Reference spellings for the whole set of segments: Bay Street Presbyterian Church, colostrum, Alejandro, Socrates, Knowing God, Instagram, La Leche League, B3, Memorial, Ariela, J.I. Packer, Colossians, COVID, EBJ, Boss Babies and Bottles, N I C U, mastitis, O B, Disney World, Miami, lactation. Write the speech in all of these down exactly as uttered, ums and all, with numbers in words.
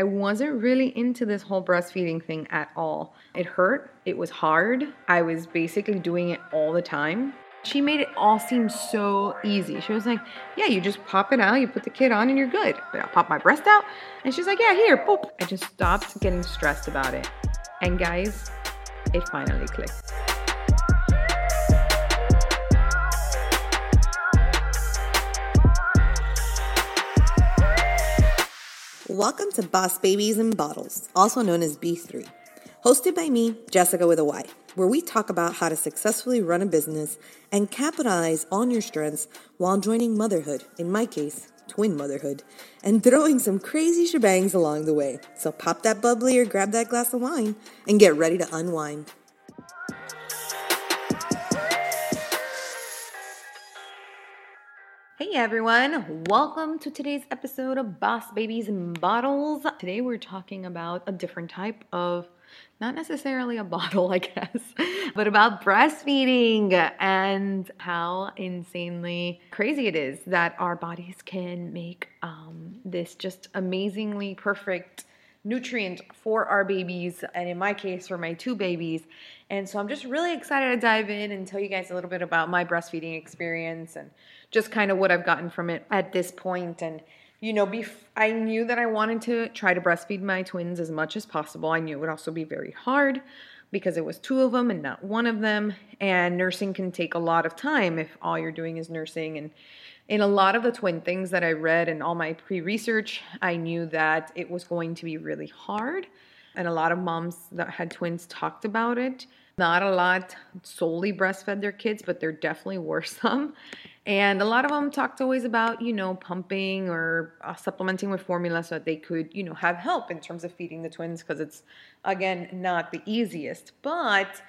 I wasn't really into this whole breastfeeding thing at all. It hurt. It was hard. I was basically doing it all the time. She made it all seem so easy. She was like, yeah, you just pop it out, you put the kid on, and you're good. But I'll pop my breast out. And she's like, yeah, here, boop. I just stopped getting stressed about it. And guys, it finally clicked. Welcome to Boss Babies and Bottles, also known as B three, hosted by me, Jessica with a Y, where we talk about how to successfully run a business and capitalize on your strengths while joining motherhood, in my case, twin motherhood, and throwing some crazy shebangs along the way. So pop that bubbly or grab that glass of wine and get ready to unwind. Hey everyone, welcome to today's episode of Boss Babies and Bottles. Today we're talking about a different type of, not necessarily a bottle, I guess, but about breastfeeding and how insanely crazy it is that our bodies can make um, this just amazingly perfect nutrient for our babies, and in my case, for my two babies. And so I'm just really excited to dive in and tell you guys a little bit about my breastfeeding experience and just kind of what I've gotten from it at this point. And, you know, bef- I knew that I wanted to try to breastfeed my twins as much as possible. I knew it would also be very hard because it was two of them and not one of them. And nursing can take a lot of time if all you're doing is nursing. And in a lot of the twin things that I read and all my pre-research, I knew that it was going to be really hard. And a lot of moms that had twins talked about it. Not a lot solely breastfed their kids, but there definitely were some. And a lot of them talked always about, you know, pumping or uh, supplementing with formula so that they could, you know, have help in terms of feeding the twins because it's, again, not the easiest. But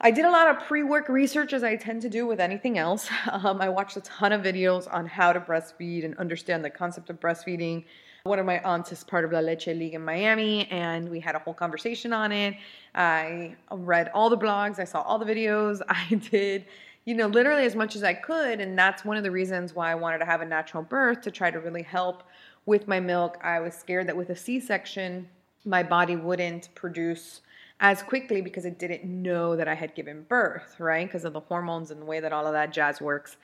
I did a lot of pre-work research, as I tend to do with anything else. Um, I watched a ton of videos on how to breastfeed and understand the concept of breastfeeding. One of my aunts is part of La Leche League in Miami, and we had a whole conversation on it. I read all the blogs. I saw all the videos. I did, you know, literally as much as I could, and that's one of the reasons why I wanted to have a natural birth, to try to really help with my milk. I was scared that with a C-section, my body wouldn't produce as quickly because it didn't know that I had given birth, right? Because of the hormones and the way that all of that jazz works.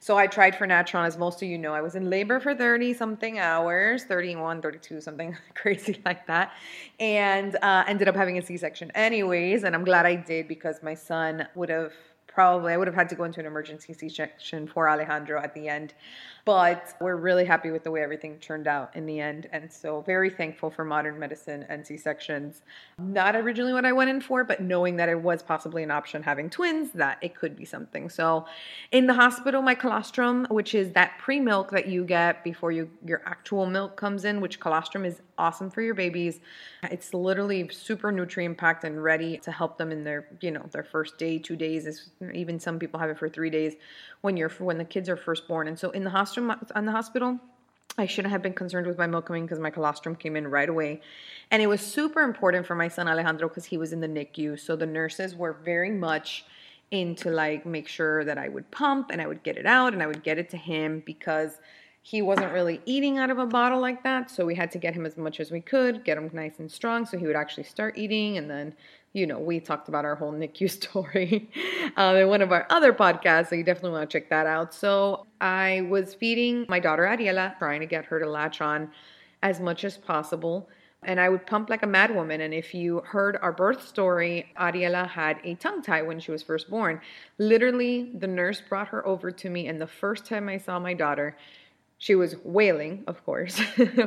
So I tried for natural, as most of you know. I was in labor for thirty-something hours, thirty-one, thirty-two, something crazy like that, and uh, ended up having a C-section anyways, and I'm glad I did because my son would have probably, I would have had to go into an emergency C-section for Alejandro at the end, but we're really happy with the way everything turned out in the end, and so very thankful for modern medicine and C-sections. Not originally what I went in for, but knowing that it was possibly an option having twins, that it could be something. So in the hospital, my colostrum, which is that pre-milk that you get before you your actual milk comes in, which colostrum is awesome for your babies. It's literally super nutrient-packed and ready to help them in their, you know, their first day, two days is even some people have it for three days when you're when the kids are first born. And so in the hospital, on the hospital, I shouldn't have been concerned with my milk coming because my colostrum came in right away. And it was super important for my son Alejandro because he was in the N I C U. So the nurses were very much into like make sure that I would pump and I would get it out and I would get it to him because he wasn't really eating out of a bottle like that. So we had to get him as much as we could, get him nice and strong so he would actually start eating. And then, you know, we talked about our whole N I C U story um, in one of our other podcasts, so you definitely want to check that out. So I was feeding my daughter, Ariela, trying to get her to latch on as much as possible. And I would pump like a mad woman. And if you heard our birth story, Ariela had a tongue tie when she was first born. Literally, the nurse brought her over to me. And the first time I saw my daughter, she was wailing, of course,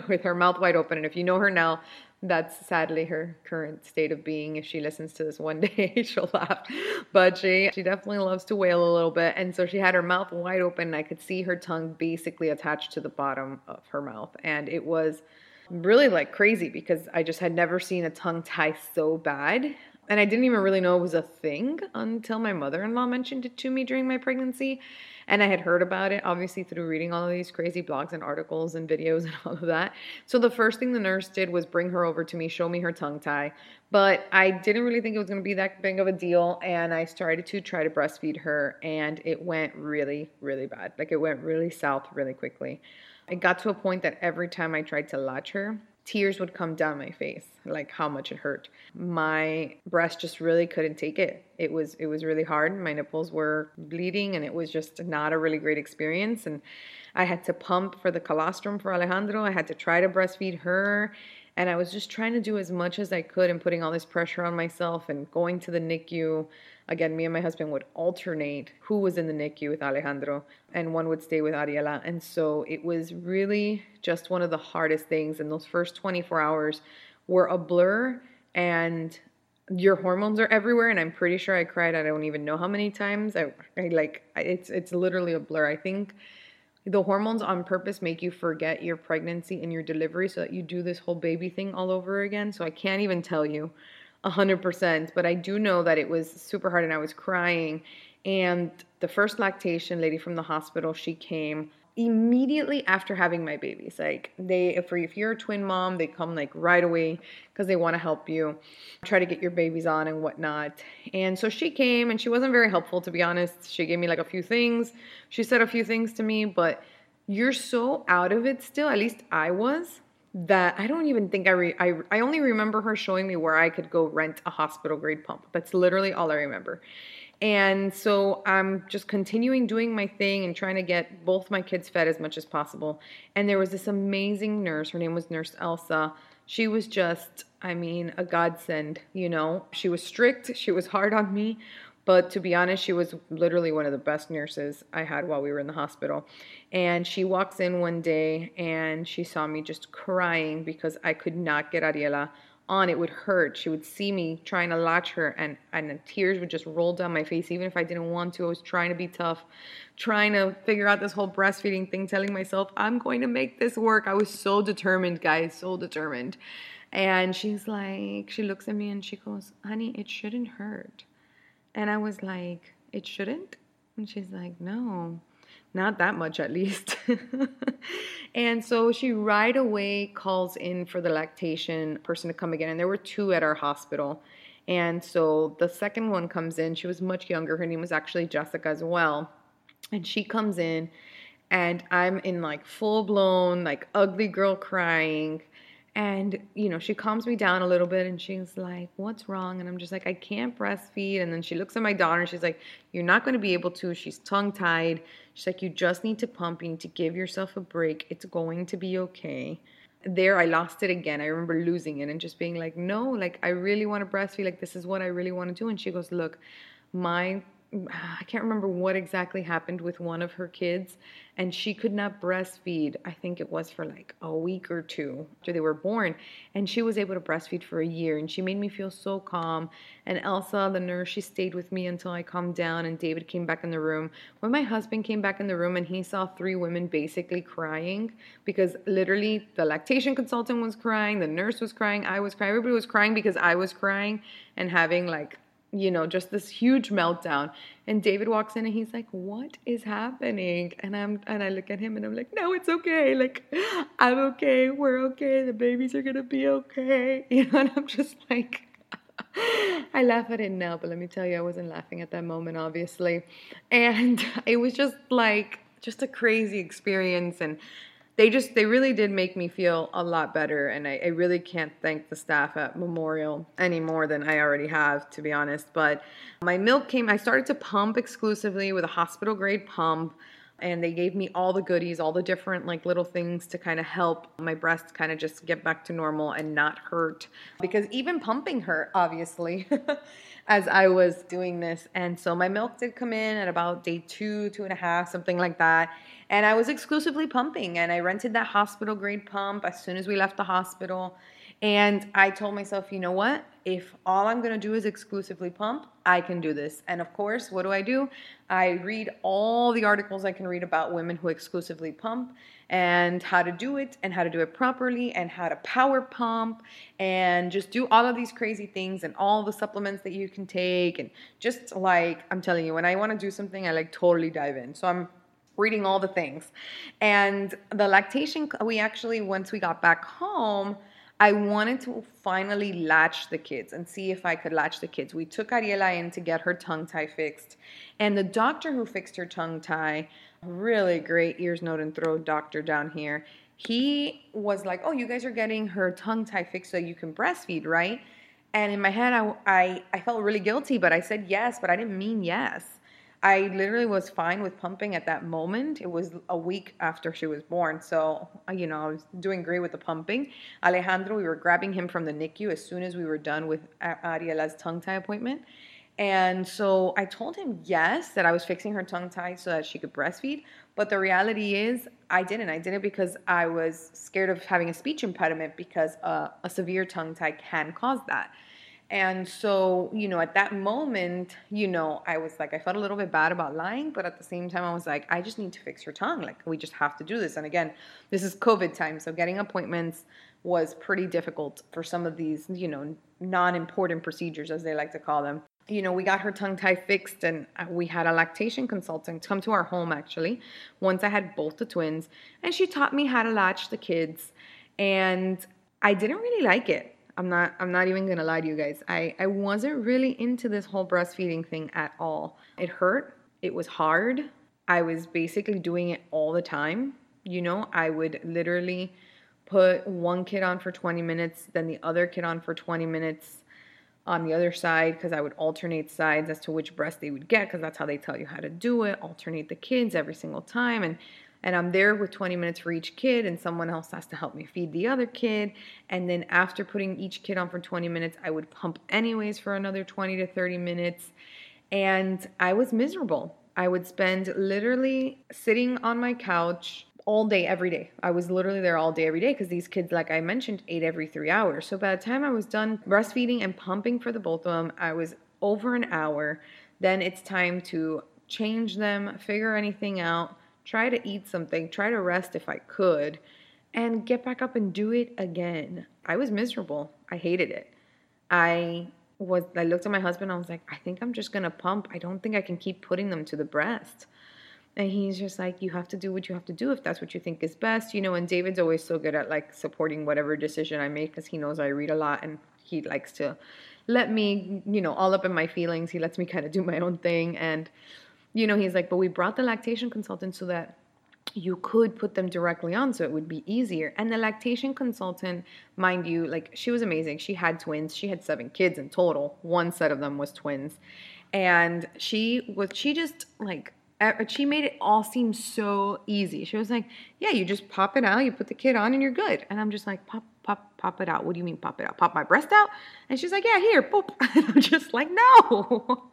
with her mouth wide open. And if you know her now, that's sadly her current state of being. If she listens to this one day, she'll laugh. But she she definitely loves to wail a little bit. And so she had her mouth wide open. And I could see her tongue basically attached to the bottom of her mouth. And it was really like crazy because I just had never seen a tongue tie so bad. And I didn't even really know it was a thing until my mother-in-law mentioned it to me during my pregnancy. And I had heard about it, obviously, through reading all of these crazy blogs and articles and videos and all of that. So the first thing the nurse did was bring her over to me, show me her tongue tie. But I didn't really think it was going to be that big of a deal. And I started to try to breastfeed her. And it went really, really bad. Like, it went really south really quickly. It got to a point that every time I tried to latch her, tears would come down my face, like how much it hurt. My breast just really couldn't take it. It was it was really hard. My nipples were bleeding, and it was just not a really great experience. And I had to pump for the colostrum for Alejandro. I had to try to breastfeed her. And I was just trying to do as much as I could and putting all this pressure on myself and going to the N I C U. Again, me and my husband would alternate who was in the N I C U with Alejandro, and one would stay with Ariela. And so it was really just one of the hardest things. And those first twenty-four hours were a blur, and your hormones are everywhere. And I'm pretty sure I cried, I don't even know how many times. I, I like, it's, it's literally a blur. I think the hormones on purpose make you forget your pregnancy and your delivery so that you do this whole baby thing all over again. So I can't even tell you one hundred percent, but I do know that it was super hard and I was crying. And the first lactation lady from the hospital, she came immediately after having my babies. Like they, if you're a twin mom, they come like right away because they want to help you try to get your babies on and whatnot. And so she came and she wasn't very helpful, to be honest. She gave me like a few things. She said a few things to me, but you're so out of it still, at least I was, that I don't even think I, re- I, I only remember her showing me where I could go rent a hospital grade pump. That's literally all I remember. And so I'm just continuing doing my thing and trying to get both my kids fed as much as possible. And there was this amazing nurse. Her name was Nurse Elsa. She was just, I mean, a godsend, you know. She was strict. She was hard on me. But to be honest, she was literally one of the best nurses I had while we were in the hospital. And she walks in one day and she saw me just crying because I could not get Ariela on. It would hurt. She would see me trying to latch her, and and the tears would just roll down my face, even if I didn't want to. I was trying to be tough, trying to figure out this whole breastfeeding thing, telling myself, I'm going to make this work. I was so determined, guys, so determined. And she's like, she looks at me and she goes, honey, it shouldn't hurt. And I was like, it shouldn't? And she's like, no, not that much at least. And so she right away calls in for the lactation person to come again. And there were two at our hospital. And so the second one comes in. She was much younger. Her name was actually Jessica as well. And she comes in and I'm in like full blown, like ugly girl crying. And, you know, she calms me down a little bit and she's like, what's wrong? And I'm just like, I can't breastfeed. And then she looks at my daughter and she's like, you're not going to be able to. She's tongue tied. She's like, you just need to pump. You need to give yourself a break. It's going to be okay. There, I lost it again. I remember losing it and just being like, no, like, I really want to breastfeed. Like, this is what I really want to do. And she goes, look, my, I can't remember what exactly happened with one of her kids, and she could not breastfeed. I think it was for like a week or two after they were born, and she was able to breastfeed for a year, and she made me feel so calm. And Elsa, the nurse, she stayed with me until I calmed down, and David came back in the room. When my husband came back in the room and he saw three women basically crying, because literally the lactation consultant was crying, the nurse was crying, I was crying, everybody was crying because I was crying and having like, you know, just this huge meltdown. And David walks in and he's like, what is happening? And I'm, and I look at him and I'm like, no, it's okay. Like, I'm okay. We're okay. The babies are going to be okay. You know, and I'm just like, I laugh at it now, but let me tell you, I wasn't laughing at that moment, obviously. And it was just like, just a crazy experience. And They just, they really did make me feel a lot better, and I, I really can't thank the staff at Memorial any more than I already have, to be honest. But my milk came, I started to pump exclusively with a hospital grade pump, and they gave me all the goodies, all the different like little things to kind of help my breasts kind of just get back to normal and not hurt. Because even pumping hurt, obviously, as I was doing this. And so my milk did come in at about day two, two and a half, something like that. And I was exclusively pumping, and I rented that hospital grade pump as soon as we left the hospital. And I told myself, you know what? If all I'm going to do is exclusively pump, I can do this. And of course, what do I do? I read all the articles I can read about women who exclusively pump and how to do it and how to do it properly and how to power pump and just do all of these crazy things and all the supplements that you can take. And just like, I'm telling you, when I want to do something, I like totally dive in. So I'm reading all the things. And the lactation, we actually, once we got back home, I wanted to finally latch the kids and see if I could latch the kids. We took Ariela in to get her tongue tie fixed. And the doctor who fixed her tongue tie, really great ears, nose, and throat doctor down here, he was like, oh, you guys are getting her tongue tie fixed so you can breastfeed, right? And in my head, I, I, I felt really guilty, but I said yes, but I didn't mean yes. I literally was fine with pumping at that moment. It was a week after she was born. So, you know, I was doing great with the pumping. Alejandro, we were grabbing him from the NICU as soon as we were done with Ariela's tongue tie appointment. And so I told him, yes, that I was fixing her tongue tie so that she could breastfeed. But the reality is I didn't. I did it because I was scared of having a speech impediment because uh, a severe tongue tie can cause that. And so, you know, at that moment, you know, I was like, I felt a little bit bad about lying, but at the same time, I was like, I just need to fix her tongue. Like, we just have to do this. And again, this is COVID time. So getting appointments was pretty difficult for some of these, you know, non-important procedures, as they like to call them. You know, we got her tongue tie fixed and we had a lactation consultant come to our home, actually, once I had both the twins. And she taught me how to latch the kids. And I didn't really like it. I'm not I'm not even going to lie to you guys. I, I wasn't really into this whole breastfeeding thing at all. It hurt. It was hard. I was basically doing it all the time. You know, I would literally put one kid on for twenty minutes, then the other kid on for twenty minutes on the other side, because I would alternate sides as to which breast they would get, because that's how they tell you how to do it. Alternate the kids every single time. And And I'm there with twenty minutes for each kid, and someone else has to help me feed the other kid. And then after putting each kid on for twenty minutes, I would pump anyways for another twenty to thirty minutes. And I was miserable. I would spend literally sitting on my couch all day, every day. I was literally there all day, every day, because these kids, like I mentioned, ate every three hours. So by the time I was done breastfeeding and pumping for the both of them, I was over an hour. Then it's time to change them, figure anything out, try to eat something, try to rest if I could, and get back up and do it again. I was miserable. I hated it. I was. I looked at my husband. I was like, I think I'm just going to pump. I don't think I can keep putting them to the breast. And he's just like, you have to do what you have to do if that's what you think is best. You know, and David's always so good at, like, supporting whatever decision I make because he knows I read a lot and he likes to let me, you know, all up in my feelings. He lets me kind of do my own thing. And you know, he's like, but we brought the lactation consultant so that you could put them directly on so it would be easier. And the lactation consultant, mind you, like, she was amazing. She had twins. She had seven kids in total. One set of them was twins. And she was, she just, like, she made it all seem so easy. She was like, yeah, you just pop it out. You put the kid on and you're good. And I'm just like, pop, pop, pop it out. What do you mean pop it out? Pop my breast out? And she's like, yeah, here, boop. And I'm just like, no.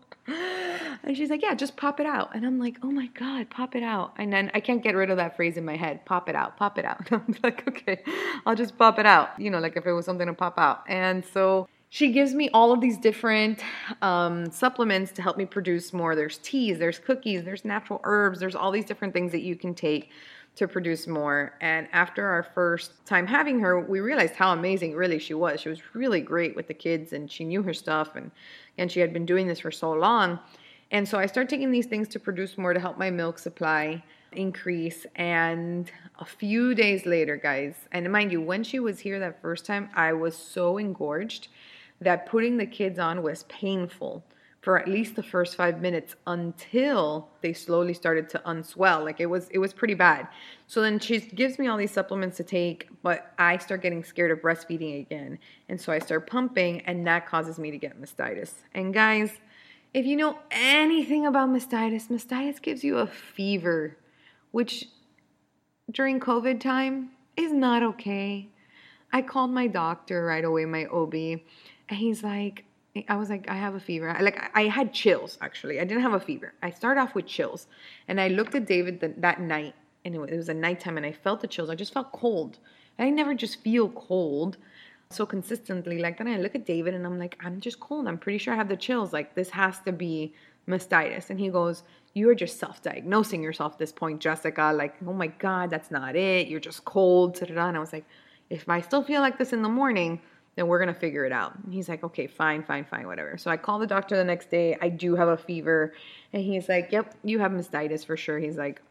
And she's like, yeah, just pop it out. And I'm like, oh my God, pop it out. And then I can't get rid of that phrase in my head, pop it out, pop it out. I'm like, okay, I'll just pop it out. You know, like if it was something to pop out. And so she gives me all of these different um, supplements to help me produce more. There's teas, there's cookies, there's natural herbs. There's all these different things that you can take to produce more. And after our first time having her, we realized how amazing really she was. She was really great with the kids and she knew her stuff. And and she had been doing this for so long. And so I started taking these things to produce more to help my milk supply increase. And a few days later, guys, and mind you, when she was here that first time, I was so engorged that putting the kids on was painful for at least the first five minutes until they slowly started to unswell. Like it was, it was pretty bad. So then she gives me all these supplements to take, but I start getting scared of breastfeeding again. And so I start pumping and that causes me to get mastitis. And guys, if you know anything about mastitis, mastitis gives you a fever, which during COVID time is not okay. I called my doctor right away, my O B, and he's like, I was like, I have a fever. Like I had chills, actually. I didn't have a fever. I started off with chills. And I looked at David the, that night, and it was a nighttime, and I felt the chills. I just felt cold. I never just feel cold so consistently. Like then I look at David, and I'm like, I'm just cold. I'm pretty sure I have the chills. Like this has to be mastitis. And he goes, you are just self-diagnosing yourself at this point, Jessica. Like, oh my God, that's not it. You're just cold. Da-da-da. And I was like, if I still feel like this in the morning, then we're going to figure it out. And he's like, okay, fine, fine, fine, whatever. So I call the doctor the next day. I do have a fever. And he's like, yep, you have mastitis for sure. He's like,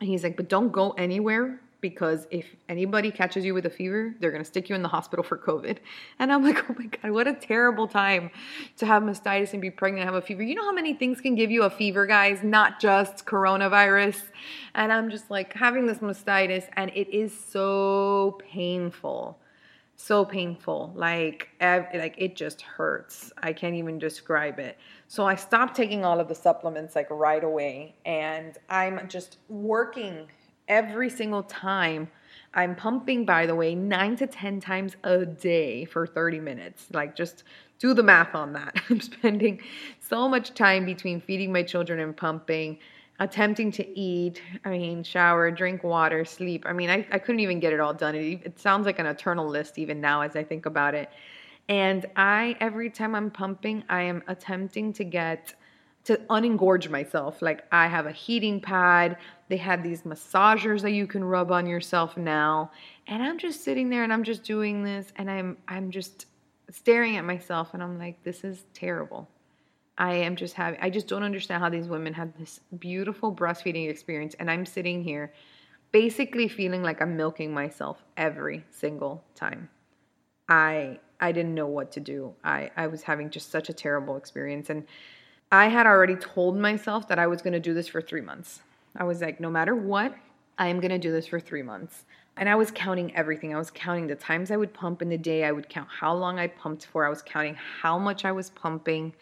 he's like, but don't go anywhere because if anybody catches you with a fever, they're going to stick you in the hospital for COVID. And I'm like, oh my God, what a terrible time to have mastitis and be pregnant and have a fever. You know how many things can give you a fever, guys, not just coronavirus. And I'm just like having this mastitis, and it is so painful, so painful. Like, like it just hurts. I can't even describe it. So I stopped taking all of the supplements like right away, and I'm just working every single time. I'm pumping, by the way, nine to ten times a day for thirty minutes. Like, just do the math on that. I'm spending so much time between feeding my children and pumping, attempting to eat, I mean, shower, drink water, sleep. I mean, I, I couldn't even get it all done. It, it sounds like an eternal list even now as I think about it. And I, every time I'm pumping, I am attempting to get to unengorge myself. Like, I have a heating pad. They have these massagers that you can rub on yourself now. And I'm just sitting there and I'm just doing this, and I'm I'm just staring at myself, and I'm like, this is terrible. I am just having, I just don't understand how these women have this beautiful breastfeeding experience, and I'm sitting here basically feeling like I'm milking myself every single time. I I didn't know what to do. I, I was having just such a terrible experience, and I had already told myself that I was going to do this for three months. I was like, no matter what, I am going to do this for three months. And I was counting everything. I was counting the times I would pump in the day. I would count how long I pumped for. I was counting how much I was pumping.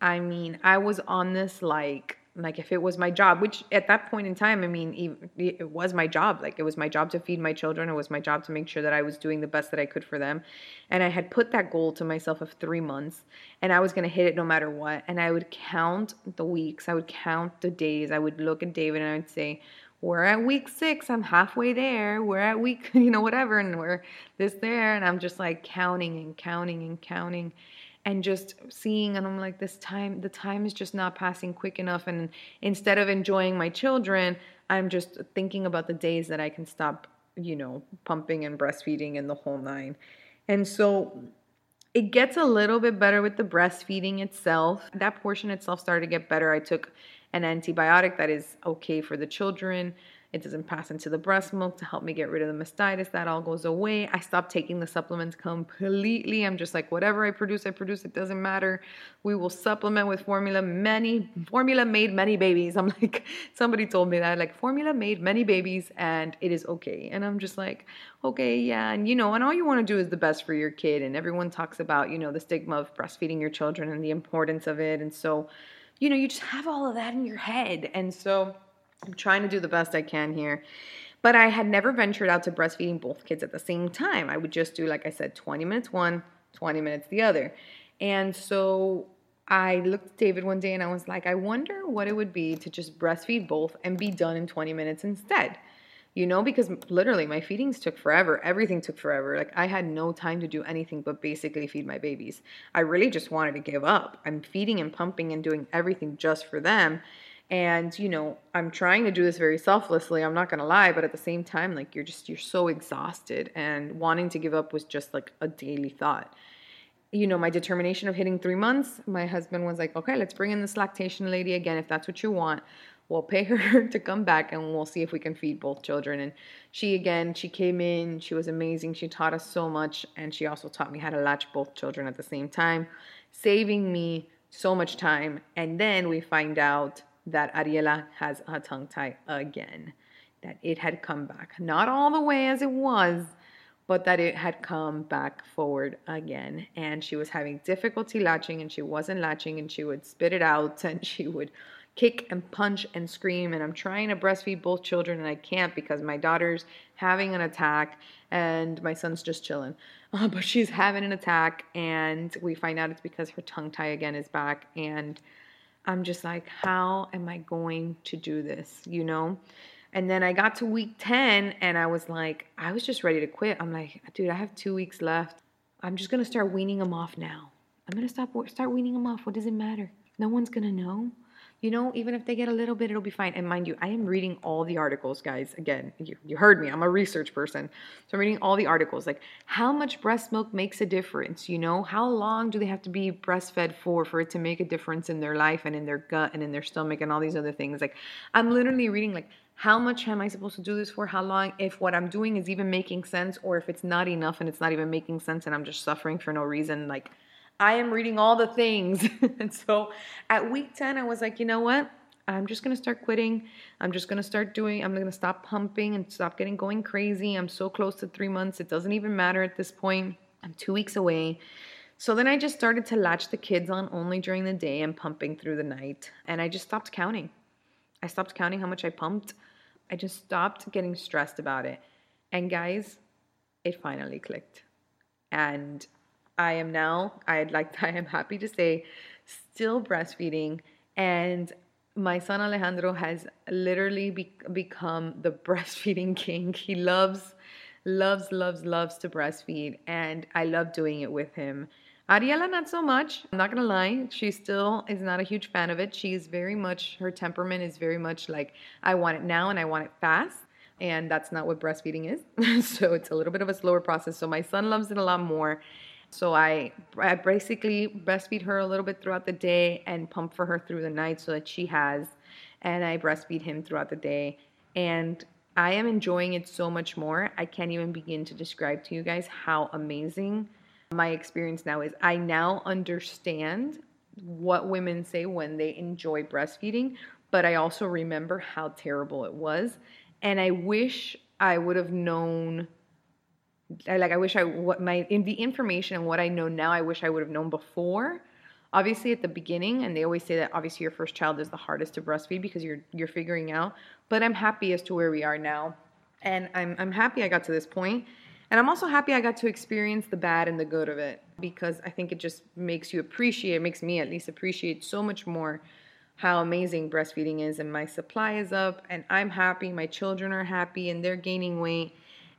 I mean, I was on this like, like if it was my job, which at that point in time, I mean, it was my job. Like, it was my job to feed my children. It was my job to make sure that I was doing the best that I could for them. And I had put that goal to myself of three months, and I was going to hit it no matter what. And I would count the weeks. I would count the days. I would look at David and I would say, we're at week six. I'm halfway there. We're at week, you know, whatever. And we're this there. And I'm just like counting and counting and counting. And just seeing, and I'm like, this time, the time is just not passing quick enough. And instead of enjoying my children, I'm just thinking about the days that I can stop, you know, pumping and breastfeeding and the whole nine. And so it gets a little bit better with the breastfeeding itself. That portion itself started to get better. I took an antibiotic that is okay for the children. It doesn't pass into the breast milk to help me get rid of the mastitis. That all goes away. I stopped taking the supplements completely. I'm just like, whatever I produce, I produce. It doesn't matter. We will supplement with formula. Many formula made many babies. I'm like, somebody told me that, like, formula made many babies, and it is okay. And I'm just like, okay, yeah. And you know, and all you want to do is the best for your kid. And everyone talks about, you know, the stigma of breastfeeding your children and the importance of it. And so, you know, you just have all of that in your head. And so I'm trying to do the best I can here. But I had never ventured out to breastfeeding both kids at the same time. I would just do, like I said, twenty minutes one, twenty minutes the other. And so I looked at David one day and I was like, I wonder what it would be to just breastfeed both and be done in twenty minutes instead. You know, because literally my feedings took forever. Everything took forever. Like, I had no time to do anything but basically feed my babies. I really just wanted to give up. I'm feeding and pumping and doing everything just for them. And, you know, I'm trying to do this very selflessly. I'm not going to lie. But at the same time, like, you're just, you're so exhausted, and wanting to give up was just like a daily thought. You know, my determination of hitting three months, my husband was like, okay, let's bring in this lactation lady again. If that's what you want, we'll pay her to come back and we'll see if we can feed both children. And she, again, she came in, she was amazing. She taught us so much. And she also taught me how to latch both children at the same time, saving me so much time. And then we find out that Ariela has a tongue tie again, that it had come back. Not all the way as it was, but that it had come back forward again. And she was having difficulty latching, and she wasn't latching, and she would spit it out, and she would kick and punch and scream. And I'm trying to breastfeed both children, and I can't because my daughter's having an attack and my son's just chilling. Uh, but she's having an attack, and we find out it's because her tongue tie again is back. And I'm just like, how am I going to do this, you know? And then I got to week ten, and I was like, I was just ready to quit. I'm like, dude, I have two weeks left. I'm just going to start weaning them off now. I'm going to stop start weaning them off. What does it matter? No one's going to know. You know, even if they get a little bit, it'll be fine. And mind you, I am reading all the articles, guys. Again, you, you heard me. I'm a research person. So I'm reading all the articles. Like, how much breast milk makes a difference, you know? How long do they have to be breastfed for for it to make a difference in their life and in their gut and in their stomach and all these other things? Like, I'm literally reading, like, how much am I supposed to do this for, how long, if what I'm doing is even making sense, or if it's not enough and it's not even making sense and I'm just suffering for no reason. Like, I am reading all the things. And so at week ten, I was like, you know what? I'm just going to start quitting. I'm just going to start doing, I'm going to stop pumping and stop getting going crazy. I'm so close to three months. It doesn't even matter at this point. I'm two weeks away. So then I just started to latch the kids on only during the day and pumping through the night. And I just stopped counting. I stopped counting how much I pumped. I just stopped getting stressed about it. And guys, it finally clicked. And I am now, I'd like, I am happy to say, still breastfeeding. And my son Alejandro has literally be- become the breastfeeding king. He loves, loves, loves, loves to breastfeed, and I love doing it with him. Ariela, not so much. I'm not going to lie. She still is not a huge fan of it. She is very much, her temperament is very much like, I want it now and I want it fast. And that's not what breastfeeding is. So it's a little bit of a slower process. So my son loves it a lot more. So I, I basically breastfeed her a little bit throughout the day and pump for her through the night so that she has, and I breastfeed him throughout the day. And I am enjoying it so much more. I can't even begin to describe to you guys how amazing my experience now is. I now understand what women say when they enjoy breastfeeding, but I also remember how terrible it was. And I wish I would have known I, like I wish I what my in the information and what I know now, I wish I would have known before. Obviously at the beginning, and they always say that obviously your first child is the hardest to breastfeed because you're you're figuring out. But I'm happy as to where we are now, and I'm I'm happy I got to this point, and I'm also happy I got to experience the bad and the good of it, because I think it just makes you appreciate, makes me at least appreciate so much more how amazing breastfeeding is. And my supply is up, and I'm happy. My children are happy, and they're gaining weight.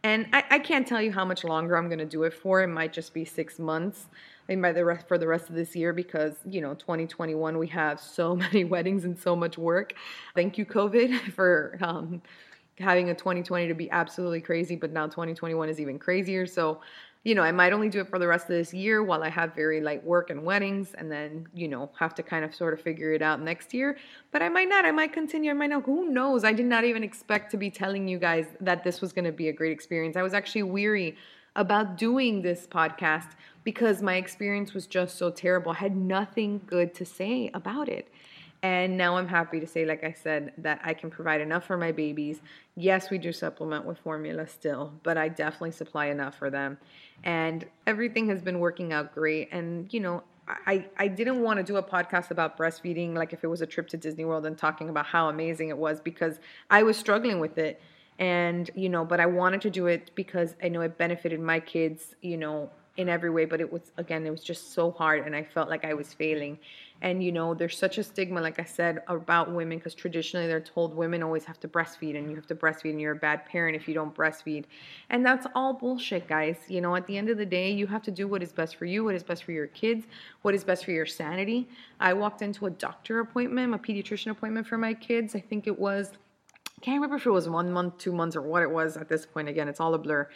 And I, I can't tell you how much longer I'm going to do it for. It might just be six months and by the rest, for the rest of this year, because, you know, twenty twenty-one, we have so many weddings and so much work. Thank you, COVID, for um, having a twenty twenty to be absolutely crazy. But now twenty twenty-one is even crazier. So, you know, I might only do it for the rest of this year while I have very light work and weddings, and then, you know, have to kind of sort of figure it out next year. But I might not. I might continue. I might not. Who knows? I did not even expect to be telling you guys that this was going to be a great experience. I was actually weary about doing this podcast because my experience was just so terrible. I had nothing good to say about it. And now I'm happy to say, like I said, that I can provide enough for my babies. Yes, we do supplement with formula still, but I definitely supply enough for them. And everything has been working out great. And, you know, I, I didn't want to do a podcast about breastfeeding, like if it was a trip to Disney World and talking about how amazing it was, because I was struggling with it. And, you know, but I wanted to do it because I know it benefited my kids, you know, in every way. But it was, again, it was just so hard, and I felt like I was failing. And, you know, there's such a stigma, like I said, about women, because traditionally they're told women always have to breastfeed, and you have to breastfeed, and you're a bad parent if you don't breastfeed. And that's all bullshit, guys. You know, at the end of the day, you have to do what is best for you, what is best for your kids, what is best for your sanity. I walked into a doctor appointment, a pediatrician appointment for my kids. I think it was, I can't remember if it was one month, two months, or what it was at this point. Again, it's all a blur.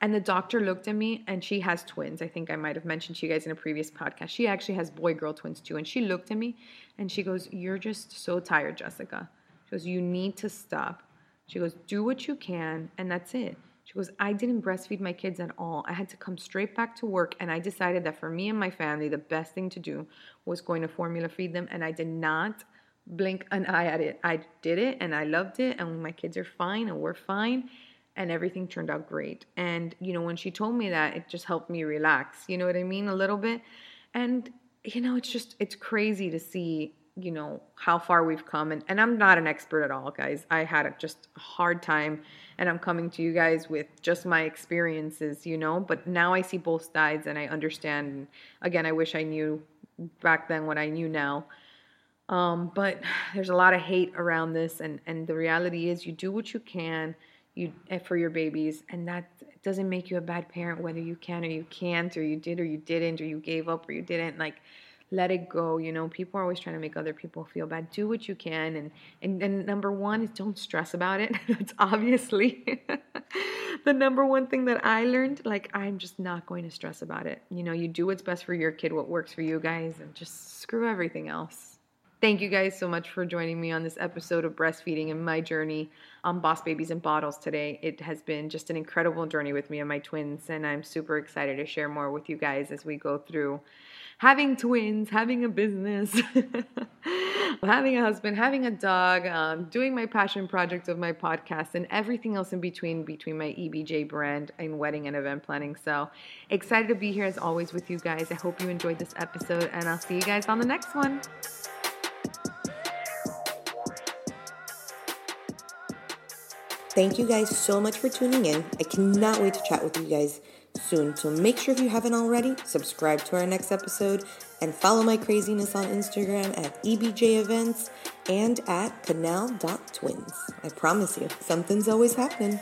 And the doctor looked at me, and she has twins. I think I might have mentioned to you guys in a previous podcast. She actually has boy-girl twins too. And she looked at me, and she goes, "You're just so tired, Jessica." She goes, "You need to stop." She goes, "Do what you can, and that's it." She goes, "I didn't breastfeed my kids at all. I had to come straight back to work, and I decided that for me and my family, the best thing to do was going to formula feed them, and I did not blink an eye at it. I did it, and I loved it, and my kids are fine, and we're fine. And everything turned out great." And, you know, when she told me that, it just helped me relax. You know what I mean? A little bit. And, you know, it's just, it's crazy to see, you know, how far we've come. And, and I'm not an expert at all, guys. I had a, just a hard time. And I'm coming to you guys with just my experiences, you know. But now I see both sides, and I understand. And again, I wish I knew back then what I knew now. Um, but there's a lot of hate around this. And, and the reality is, you do what you can. You, for your babies, and that doesn't make you a bad parent, whether you can or you can't, or you did or you didn't, or you gave up or you didn't. Like, let it go. You know, people are always trying to make other people feel bad. Do what you can, and and, and number one is don't stress about it. That's obviously the number one thing that I learned. Like, I'm just not going to stress about it. You know, you do what's best for your kid, what works for you guys, and just screw everything else. Thank you guys so much for joining me on this episode of Breastfeeding and my journey on Boss Babies and Bottles today. It has been just an incredible journey with me and my twins, and I'm super excited to share more with you guys as we go through having twins, having a business, having a husband, having a dog, um, doing my passion project of my podcast, and everything else in between, between my E B J brand and wedding and event planning. So excited to be here as always with you guys. I hope you enjoyed this episode, and I'll see you guys on the next one. Thank you guys so much for tuning in. I cannot wait to chat with you guys soon. So make sure if you haven't already, subscribe to our next episode and follow my craziness on Instagram at E B J Events and at canal dot twins. I promise you, something's always happening.